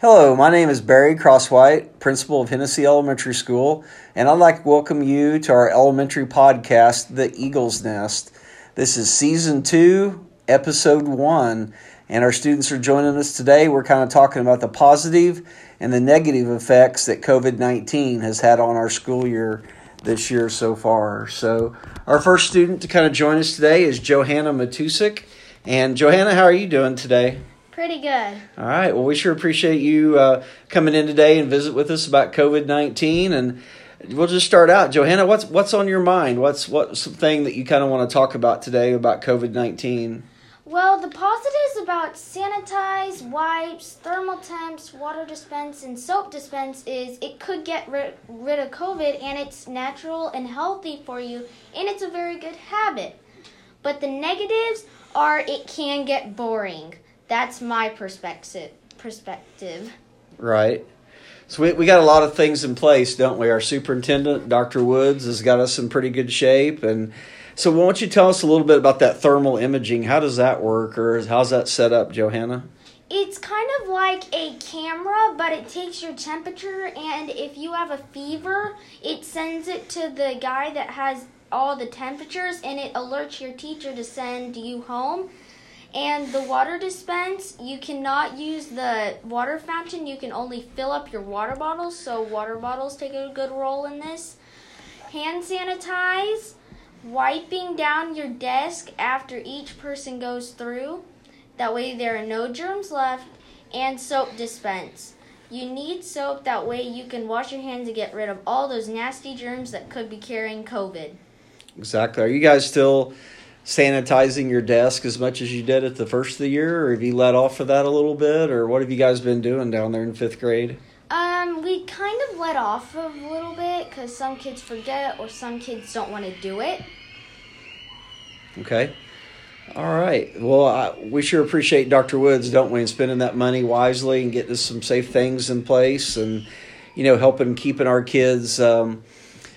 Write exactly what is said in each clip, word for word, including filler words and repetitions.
Hello, my name is Barry Crosswhite, principal of Hennessy Elementary School, and I'd like to welcome you to our elementary podcast, The Eagle's Nest. This is Season two, Episode one, and our students are joining us today. We're kind of talking about the positive and the negative effects that COVID nineteen has had on our school year this year so far. So our first student to kind of join us today is Johanna Matusik. And Johanna, how are you doing today? Pretty good. All right. Well, we sure appreciate you uh, coming in today and visit with us about COVID nineteen. And we'll just start out. Johanna, what's what's on your mind? What's what's something that you kind of want to talk about today about COVID nineteen? Well, the positives about sanitize, wipes, thermal temps, water dispense, and soap dispense is it could get rid, rid of COVID, and it's natural and healthy for you, and it's a very good habit. But the negatives are it can get boring. That's my perspective. Perspective. Right. So we we got a lot of things in place, don't we? Our superintendent, Doctor Woods, has got us in pretty good shape. And so why don't you tell us a little bit about that thermal imaging? How does that work, or how's that set up, Johanna? It's kind of like a camera, but it takes your temperature, and if you have a fever, it sends it to the guy that has all the temperatures, and it alerts your teacher to send you home. And the water dispense, you cannot use the water fountain. You can only fill up your water bottles, so water bottles take a good role in this. Hand sanitize, wiping down your desk after each person goes through. That way there are no germs left. And soap dispense. You need soap, that way you can wash your hands and get rid of all those nasty germs that could be carrying COVID. Exactly. Are you guys still sanitizing your desk as much as you did at the first of the year, or have you let off for that a little bit, or what have you guys been doing down there in fifth grade? Um, we kind of let off a little bit because some kids forget or some kids don't want to do it. Okay. All right. Well, I, we sure appreciate Doctor Woods, don't we, and spending that money wisely and getting us some safe things in place and, you know, helping keeping our kids um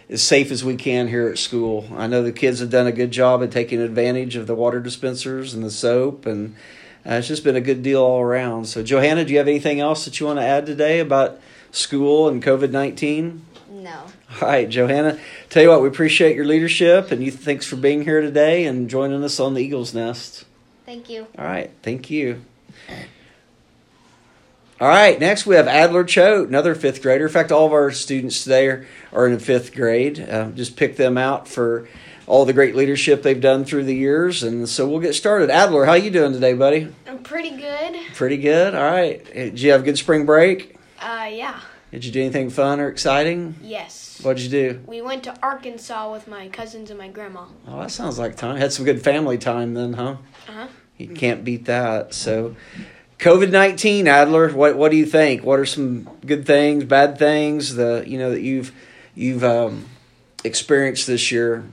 as safe as we can here at school. I know the kids have done a good job at taking advantage of the water dispensers and the soap, and uh, it's just been a good deal all around. So, Johanna, do you have anything else that you want to add today about school and COVID nineteen? No. All right, Johanna, tell you what, we appreciate your leadership, and you thanks for being here today and joining us on the Eagle's Nest. Thank you. All right, thank you. All right, next we have Adler Choate, another fifth grader. In fact, all of our students today are, are in fifth grade. Uh, just pick them out for all the great leadership they've done through the years. And so we'll get started. Adler, how you doing today, buddy? I'm pretty good. Pretty good? All right. Did you have a good spring break? Uh, yeah. Did you do anything fun or exciting? Yes. What did you do? We went to Arkansas with my cousins and my grandma. Oh, that sounds like time. Had some good family time then, huh? Uh-huh. You can't beat that, so... COVID nineteen, Adler, what what do you think? What are some good things, bad things, the you know that you've you've um, experienced this year?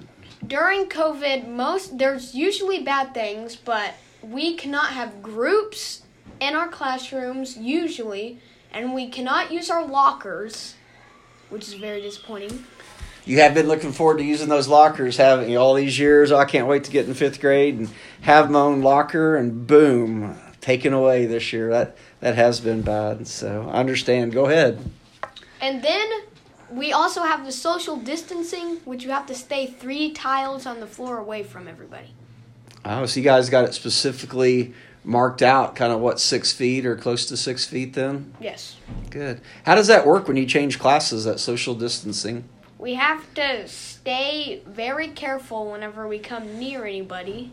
During COVID, most there's usually bad things, but we cannot have groups in our classrooms usually, and we cannot use our lockers, which is very disappointing. You have been looking forward to using those lockers, haven't you, all these years? Oh, I can't wait to get in fifth grade and have my own locker, and boom, taken away this year. That that has been bad, so I understand. Go ahead. And then we also have the social distancing, which you have to stay three tiles on the floor away from everybody. Oh, so you guys got it specifically marked out, kind of what, six feet or close to six feet then? Yes. Good. How does that work when you change classes, that social distancing? We have to stay very careful whenever we come near anybody.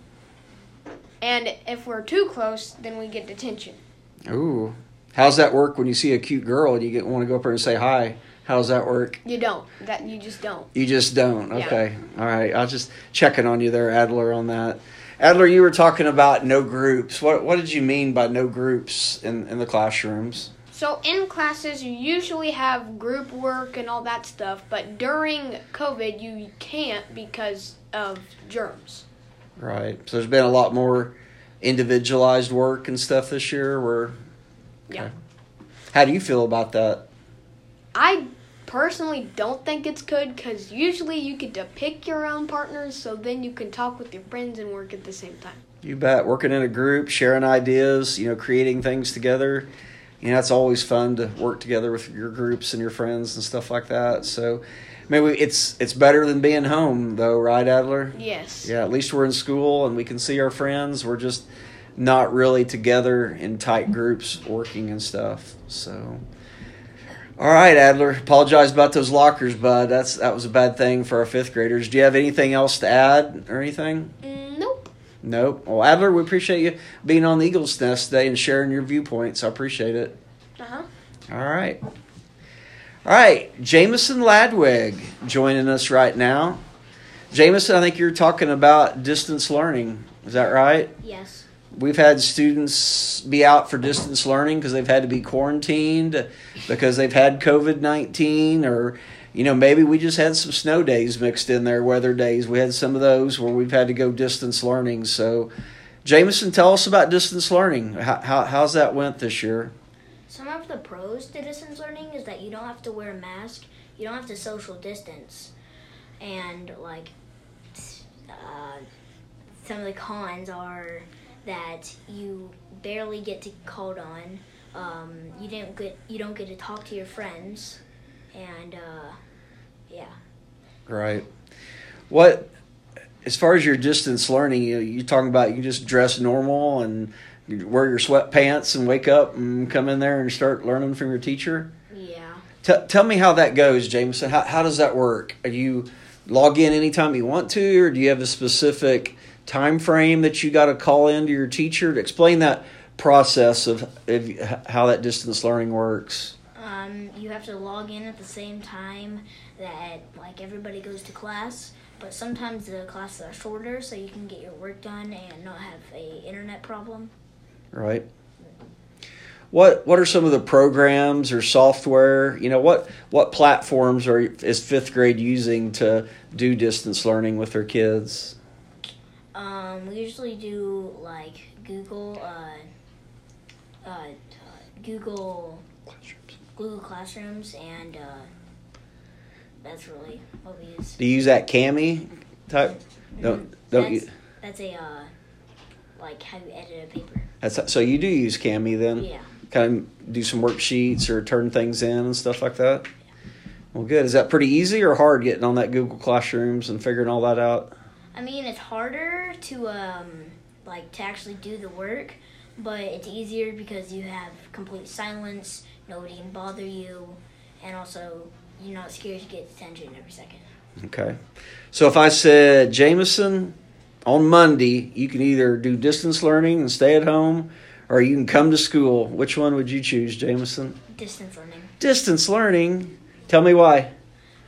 And if we're too close, then we get detention. Ooh. How's that work when you see a cute girl and you get, want to go up there and say hi? How's that work? You don't. That You just don't. You just don't. Okay. Yeah. All right. I was just checking on you there, Adler, on that. Adler, you were talking about no groups. What What did you mean by no groups in, in the classrooms? So in classes, you usually have group work and all that stuff. But during COVID, you can't because of germs. Right. So there's been a lot more individualized work and stuff this year. Where, yeah. Okay. How do you feel about that? I personally don't think it's good because usually you get to pick your own partners, so then you can talk with your friends and work at the same time. You bet. Working in a group, sharing ideas, you know, creating things together. You know, it's always fun to work together with your groups and your friends and stuff like that. So, maybe it's it's better than being home, though, right, Adler? Yes. Yeah, at least we're in school and we can see our friends. We're just not really together in tight groups working and stuff. So, all right, Adler. Apologize about those lockers, bud. That's that was a bad thing for our fifth graders. Do you have anything else to add or anything? Nope. Nope. Well, Adler, we appreciate you being on the Eagle's Nest today and sharing your viewpoints. I appreciate it. Uh-huh. All right. All right, Jameson Ladwig joining us right now. Jameson, I think you're talking about distance learning. Is that right? Yes. We've had students be out for distance learning because they've had to be quarantined, because they've had COVID nineteen, or, you know, maybe we just had some snow days mixed in there, weather days. We had some of those where we've had to go distance learning. So, Jameson, tell us about distance learning. How, how how's that went this year? Some of the pros to distance learning is that you don't have to wear a mask, you don't have to social distance, and, like, uh, some of the cons are that you barely get to called on, um, you didn't get, you don't get to talk to your friends, and uh, yeah. Right. What, as far as your distance learning, you, you're talking about you just dress normal and you wear your sweatpants and wake up and come in there and start learning from your teacher? Yeah. T- tell me how that goes, Jameson. How how does that work? Are you log in anytime you want to, or do you have a specific time frame that you got to call in to your teacher? To explain that process of, of how that distance learning works. Um, you have to log in at the same time that, like, everybody goes to class. But sometimes the classes are shorter, so you can get your work done and not have a internet problem. Right. What what are some of the programs or software? You know, what what platforms are is fifth grade using to do distance learning with their kids? Um, we usually do like Google, uh, uh, Google, Classrooms. Google Classrooms, and uh, that's really what we use. Do you use that Kami type? Mm-hmm. Don't don't that's, you? That's a uh, like how you edit a paper. That's, so you do use Kami then? Yeah. Kind of do some worksheets or turn things in and stuff like that? Yeah. Well, good. Is that pretty easy or hard getting on that Google Classrooms and figuring all that out? I mean, it's harder to um, like to actually do the work, but it's easier because you have complete silence, nobody can bother you, and also you're not scared to get detention every second. Okay. So if I said, Jameson, on Monday, you can either do distance learning and stay at home, or you can come to school. Which one would you choose, Jameson? Distance learning. Distance learning. Tell me why.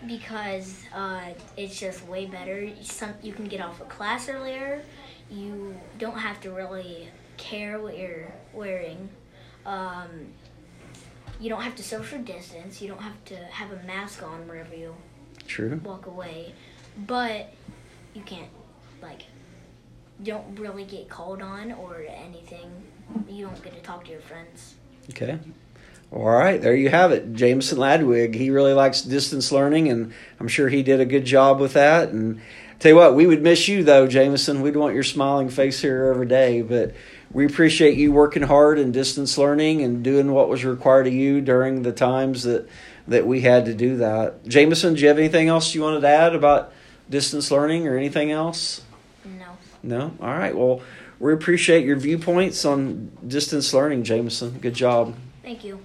Because uh, it's just way better. Some, you can get off of class earlier. You don't have to really care what you're wearing. Um, you don't have to social distance. You don't have to have a mask on wherever you True. walk away. But you can't, like... You don't really get called on or anything. You don't get to talk to your friends. Okay. All right. There you have it. Jameson Ladwig. He really likes distance learning, and I'm sure he did a good job with that. And tell you what, we would miss you, though, Jameson. We'd want your smiling face here every day. But we appreciate you working hard in distance learning and doing what was required of you during the times that, that we had to do that. Jameson, do you have anything else you wanted to add about distance learning or anything else? No? All right. Well, we appreciate your viewpoints on distance learning, Jameson. Good job. Thank you.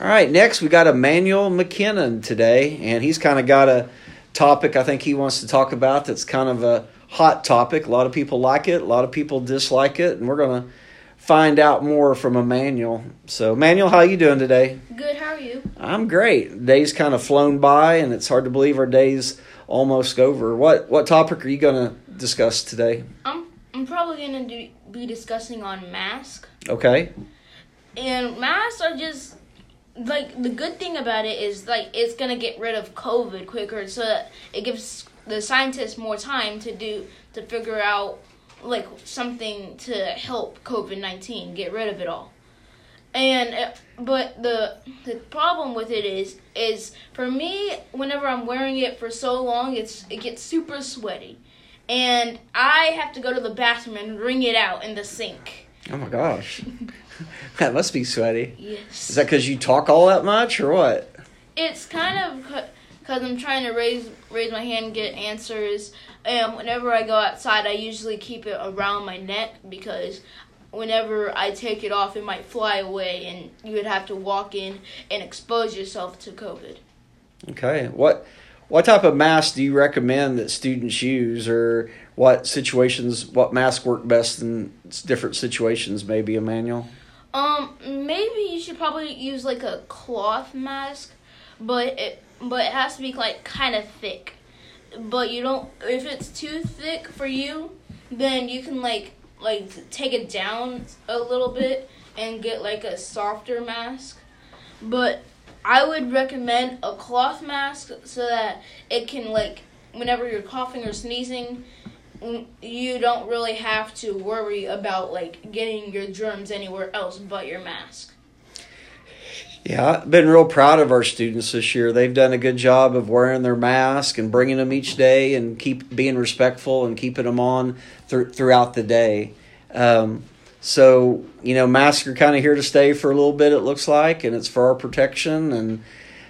All right. Next, we got Emmanuel McKinnon today, and he's kind of got a topic I think he wants to talk about that's kind of a hot topic. A lot of people like it. A lot of people dislike it, and we're going to find out more from Emmanuel. So, Emmanuel, how are you doing today? Good. How are you? I'm great. The day's kind of flown by, and it's hard to believe our day's almost over. What what topic are you going to discuss today? I'm I'm probably gonna do, be discussing on masks. Okay. And masks are just like the good thing about it is like it's gonna get rid of COVID quicker, so that it gives the scientists more time to do to figure out like something to help COVID nineteen get rid of it all. And it, but the the problem with it is is for me whenever I'm wearing it for so long it's it gets super sweaty. And I have to go to the bathroom and wring it out in the sink. Oh, my gosh. That must be sweaty. Yes. Is that because you talk all that much or what? It's kind of because I'm trying to raise raise my hand and get answers. And whenever I go outside, I usually keep it around my neck because whenever I take it off, it might fly away and you would have to walk in and expose yourself to COVID. Okay. What what type of mask do you recommend that students use, or what situations, what masks work best in different situations maybe, Emmanuel? Um, maybe you should probably use like a cloth mask, but it, but it has to be like kind of thick. But you don't, if it's too thick for you, then you can like like take it down a little bit and get like a softer mask. But I would recommend a cloth mask so that it can like, whenever you're coughing or sneezing, you don't really have to worry about like getting your germs anywhere else but your mask. Yeah, I've been real proud of our students this year. They've done a good job of wearing their mask and bringing them each day and keep being respectful and keeping them on th- throughout the day. Um, so, you know, masks are kind of here to stay for a little bit, it looks like, and it's for our protection. And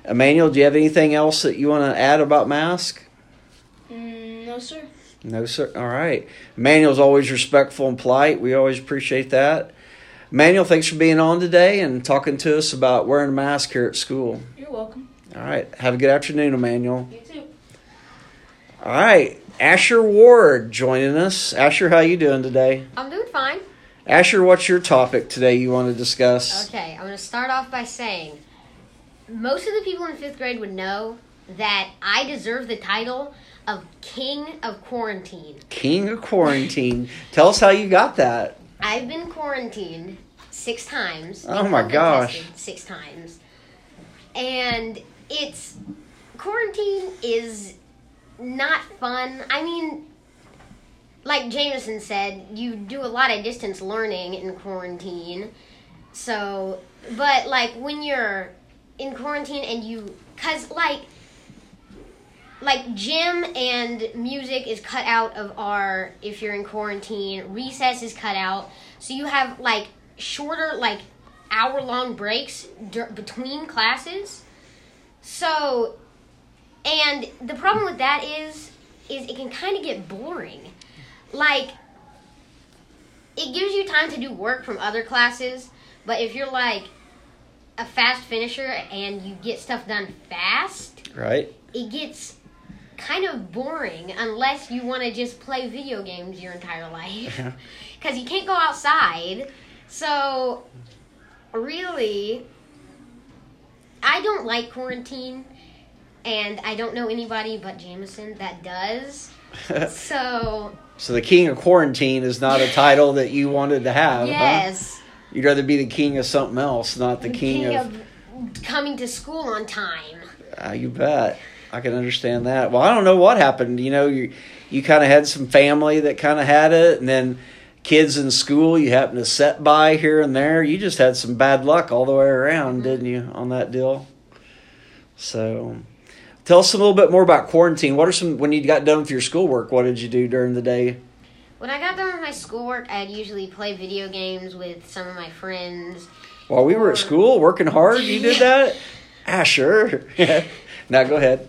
Emmanuel, do you have anything else that you want to add about masks? Mm, no, sir. No, sir. All right. Emmanuel's always respectful and polite. We always appreciate that. Manuel, thanks for being on today and talking to us about wearing a mask here at school. You're welcome. All right. Have a good afternoon, Emmanuel. You too. All right. Asher Ward joining us. Asher, how you doing today? I'm doing fine. Asher, what's your topic today you want to discuss? Okay. I'm going to start off by saying most of the people in fifth grade would know that I deserve the title of King of Quarantine. King of Quarantine. Tell us how you got that. I've been quarantined six times. Oh my gosh. Six times. And it's, quarantine is not fun. I mean, like Jameson said, you do a lot of distance learning in quarantine. So, but like when you're in quarantine and you, cause like, Like, gym and music is cut out of our, if you're in quarantine, recess is cut out. So you have, like, shorter, like, hour-long breaks d- between classes. So, and the problem with that is, is it can kind of get boring. Like, it gives you time to do work from other classes, but if you're, like, a fast finisher and you get stuff done fast, right, it gets kind of boring unless you want to just play video games your entire life because you can't go outside. So really, I don't like quarantine, and I don't know anybody but Jameson that does. so so the King of Quarantine is not a title that you wanted to have. Yes, huh? You'd rather be the king of something else, not the, the king, king of... of coming to school on time. Uh, you bet. I can understand that. Well, I don't know what happened. You know, you you kind of had some family that kind of had it, and then kids in school you happened to set by here and there. You just had some bad luck all the way around, mm-hmm. didn't you, on that deal? So tell us a little bit more about quarantine. What are some, when you got done with your schoolwork, what did you do during the day? When I got done with my schoolwork, I'd usually play video games with some of my friends. While we were at school, working hard, you did that? Ah, sure. Now, go ahead.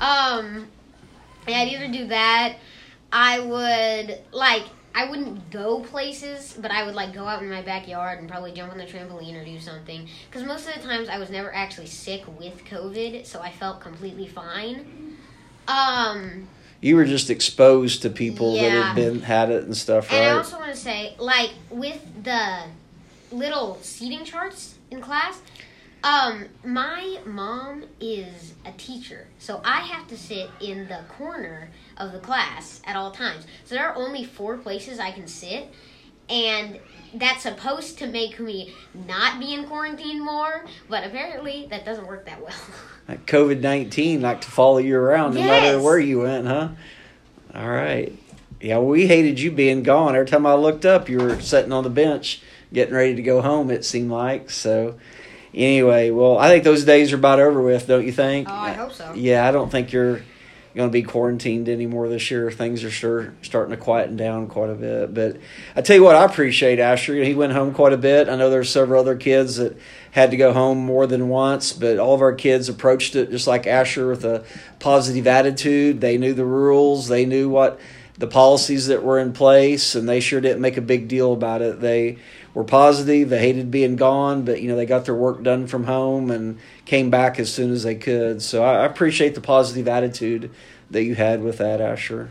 Um, yeah, I'd either do that. I would, like, I wouldn't go places, but I would, like, go out in my backyard and probably jump on the trampoline or do something. Because most of the times I was never actually sick with COVID, so I felt completely fine. Um... You were just exposed to people yeah. that had been had it and stuff, right? And I also want to say, like, with the little seating charts in class, um, my mom is a teacher, so I have to sit in the corner of the class at all times. So there are only four places I can sit, and that's supposed to make me not be in quarantine more, but apparently that doesn't work that well. Like COVID nineteen like to follow you around no yes. matter where you went, huh? All right. Yeah, well, we hated you being gone. Every time I looked up, you were sitting on the bench getting ready to go home, it seemed like. So anyway, well, I think those days are about over with, don't you think? Oh, I hope so. Yeah, I don't think you're going to be quarantined anymore this year. Things are sure starting to quieten down quite a bit. But I tell you what, I appreciate Asher. He went home quite a bit. I know there's several other kids that had to go home more than once, but all of our kids approached it just like Asher, with a positive attitude. They knew the rules. They knew what the policies that were in place, and they sure didn't make a big deal about it. They were positive. They hated being gone, but, you know, they got their work done from home and came back as soon as they could. So I appreciate the positive attitude that you had with that, Asher.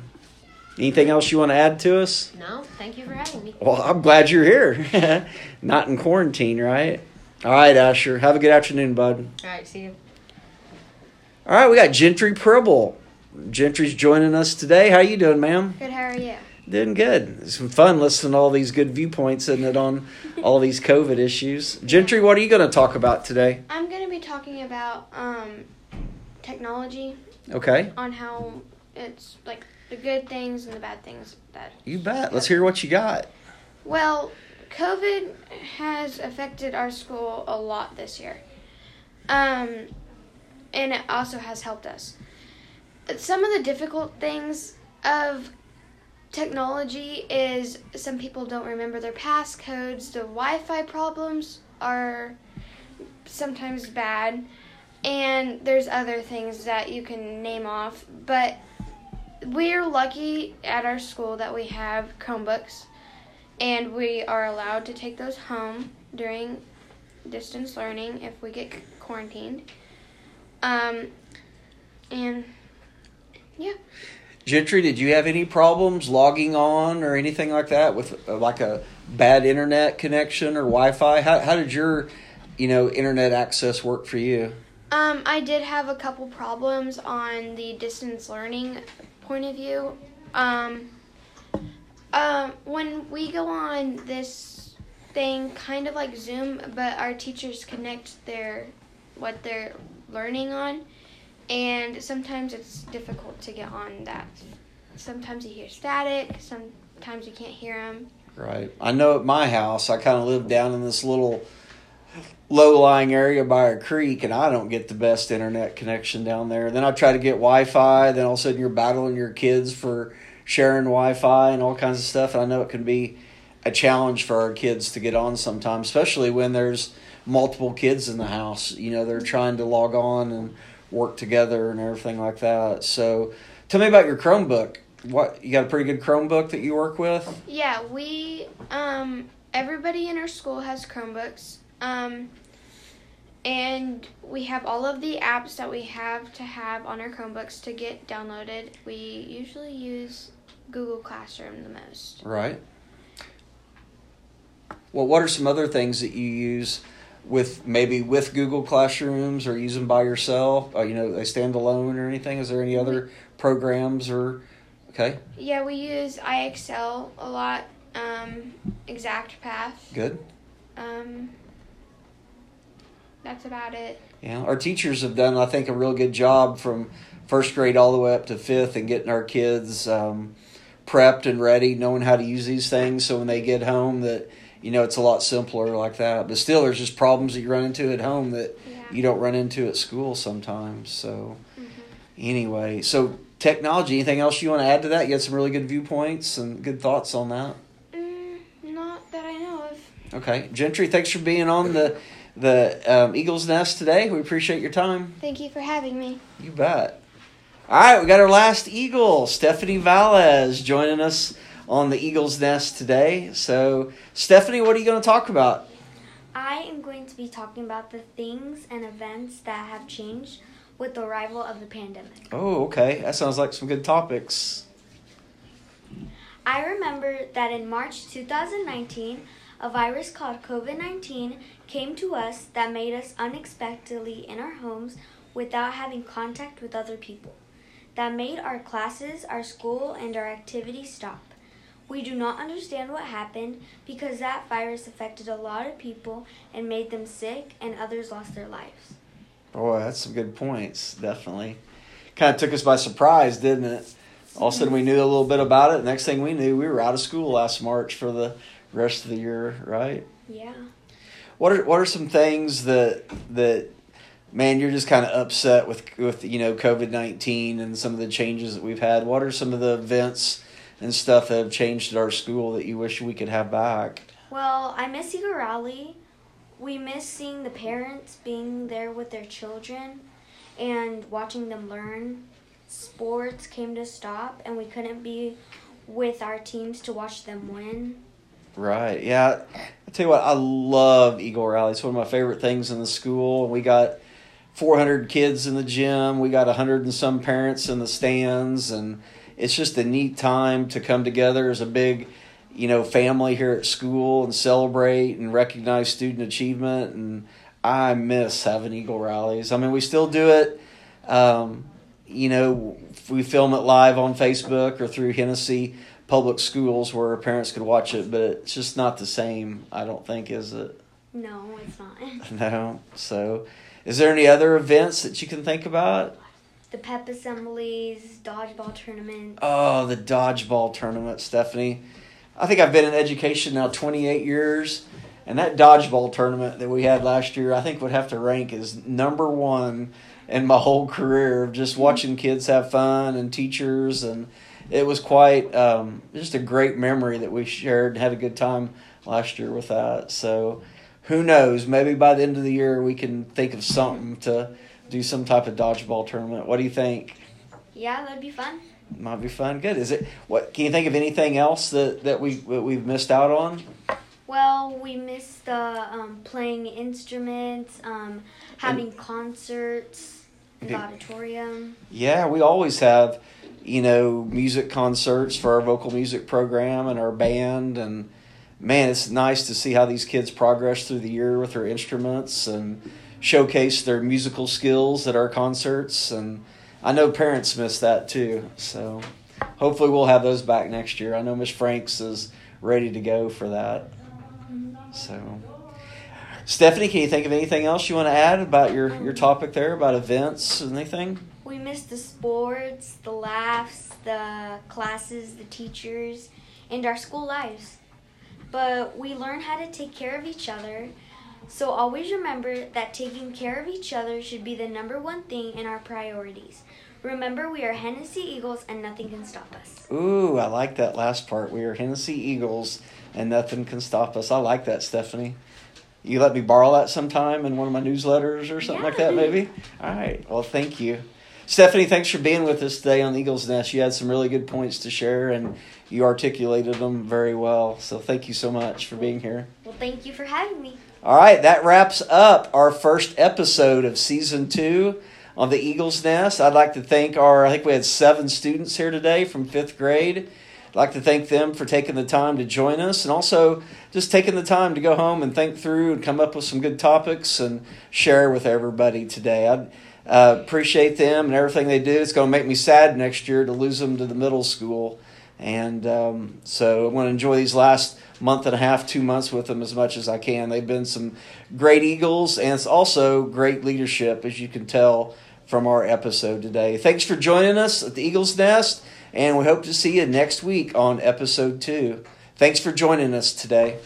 Anything else you want to add to us? No, thank you for having me. Well, I'm glad you're here. Not in quarantine, right? All right, Asher. Have a good afternoon, bud. All right, see you. All right, we got Gentry Pribble. Gentry's joining us today. How you doing, ma'am? Good, how are you? Doing good. It's been fun listening to all these good viewpoints, isn't it, on all these COVID issues. Gentry, what are you going to talk about today? I'm going to be talking about um, technology. Okay. On how it's, like, the good things and the bad things. That you bet. Let's hear what you got. Well, COVID has affected our school a lot this year. Um, and it also has helped us. Some of the difficult things of technology is some people don't remember their passcodes. The Wi-Fi problems are sometimes bad, and there's other things that you can name off. But we're lucky at our school that we have Chromebooks, and we are allowed to take those home during distance learning if we get quarantined. Um, and... Yeah. Gentry, did you have any problems logging on or anything like that with uh, like a bad internet connection or Wi-Fi? How how did your, you know, internet access work for you? Um, I did have a couple problems on the distance learning point of view. Um, uh, when we go on this thing, kind of like Zoom, but our teachers connect their what they're learning on. And sometimes it's difficult to get on that. Sometimes you hear static. Sometimes you can't hear them. Right. I know at my house, I kind of live down in this little low-lying area by a creek, and I don't get the best internet connection down there. Then I try to get Wi-Fi. Then all of a sudden you're battling your kids for sharing Wi-Fi and all kinds of stuff. And I know it can be a challenge for our kids to get on sometimes, especially when there's multiple kids in the house. You know, they're trying to log on and work together and everything like that. So tell me about your Chromebook. What, you got a pretty good Chromebook that you work with? Yeah, we um everybody in our school has Chromebooks. Um and we have all of the apps that we have to have on our Chromebooks to get downloaded. We usually use Google Classroom the most. Right. Well, what are some other things that you use with maybe with Google Classrooms, or use them by yourself, or, you know, they stand alone or anything? Is there any other programs or, okay? Yeah, we use I X L a lot, um, Exact Path. Good. Um, that's about it. Yeah, our teachers have done, I think, a real good job from first grade all the way up to fifth in getting our kids um, prepped and ready, knowing how to use these things so when they get home that, you know, it's a lot simpler like that. But still, there's just problems that you run into at home that yeah. you don't run into at school sometimes. So, mm-hmm. anyway, so technology, anything else you want to add to that? You had some really good viewpoints and good thoughts on that? Mm, not that I know of. Okay. Gentry, thanks for being on the, the um, Eagle's Nest today. We appreciate your time. Thank you for having me. You bet. All right, we got our last Eagle, Stephanie Valles, joining us on the Eagle's Nest today. So, Stephanie, what are you going to talk about? I am going to be talking about the things and events that have changed with the arrival of the pandemic. Oh, okay. That sounds like some good topics. I remember that in March twenty nineteen, a virus called COVID nineteen came to us that made us unexpectedly in our homes without having contact with other people. That made our classes, our school, and our activities stop. We do not understand what happened because that virus affected a lot of people and made them sick, and others lost their lives. Boy, that's some good points, definitely. Kind of took us by surprise, didn't it? All of a sudden we knew a little bit about it. Next thing we knew, we were out of school last March for the rest of the year, right? Yeah. What are what are some things that that man, you're just kind of upset with, with you know, COVID nineteen and some of the changes that we've had. What are some of the events and stuff that have changed at our school that you wish we could have back? Well, I miss Eagle Rally. We miss seeing the parents being there with their children and watching them learn. Sports came to stop, and we couldn't be with our teams to watch them win. Right, yeah. I tell you what, I love Eagle Rally. It's one of my favorite things in the school. We got four hundred kids in the gym. We got one hundred and some parents in the stands, and it's just a neat time to come together as a big, you know, family here at school and celebrate and recognize student achievement. And I miss having Eagle Rallies. I mean, we still do it. Um, you know, we film it live on Facebook or through Hennessy Public Schools where parents could watch it, but it's just not the same, I don't think, is it? No, it's not. No. So is there any other events that you can think about? The pep assemblies, dodgeball tournaments. Oh, the dodgeball tournament, Stephanie. I think I've been in education now twenty-eight years, and that dodgeball tournament that we had last year I think would have to rank as number one in my whole career of just watching kids have fun and teachers. And it was quite um, just a great memory that we shared and had a good time last year with that. So who knows? Maybe by the end of the year we can think of something to do, some type of dodgeball tournament. What do you think? Yeah, that'd be fun. Might be fun. Good. Is it? What can you think of anything else that that we that we've missed out on? Well, we missed the um, playing instruments, um, having and, concerts, in the auditorium. Yeah, we always have, you know, music concerts for our vocal music program and our band. And man, it's nice to see how these kids progress through the year with their instruments and showcase their musical skills at our concerts. And I know parents miss that too, so hopefully we'll have those back next year. I know Miss Franks is ready to go for that. So, Stephanie, can you think of anything else you want to add about your, your topic there, about events, anything? We missed the sports, the laughs, the classes, the teachers, and our school lives. But we learned how to take care of each other. So always remember that taking care of each other should be the number one thing in our priorities. Remember, we are Hennessy Eagles and nothing can stop us. Ooh, I like that last part. We are Hennessy Eagles and nothing can stop us. I like that, Stephanie. You let me borrow that sometime in one of my newsletters or something yeah. like that, maybe? All right. Well, thank you. Stephanie, thanks for being with us today on the Eagle's Nest. You had some really good points to share, and you articulated them very well. So thank you so much for being here. Well, thank you for having me. All right, that wraps up our first episode of Season two on the Eagle's Nest. I'd like to thank our, I think we had seven students here today from fifth grade. I'd like to thank them for taking the time to join us and also just taking the time to go home and think through and come up with some good topics and share with everybody today. I uh, appreciate them and everything they do. It's going to make me sad next year to lose them to the middle school. And um, so I'm going to enjoy these last month and a half, two months with them as much as I can. They've been some great Eagles, and it's also great leadership, as you can tell from our episode today. Thanks for joining us at the Eagle's Nest, and we hope to see you next week on episode two. Thanks for joining us today.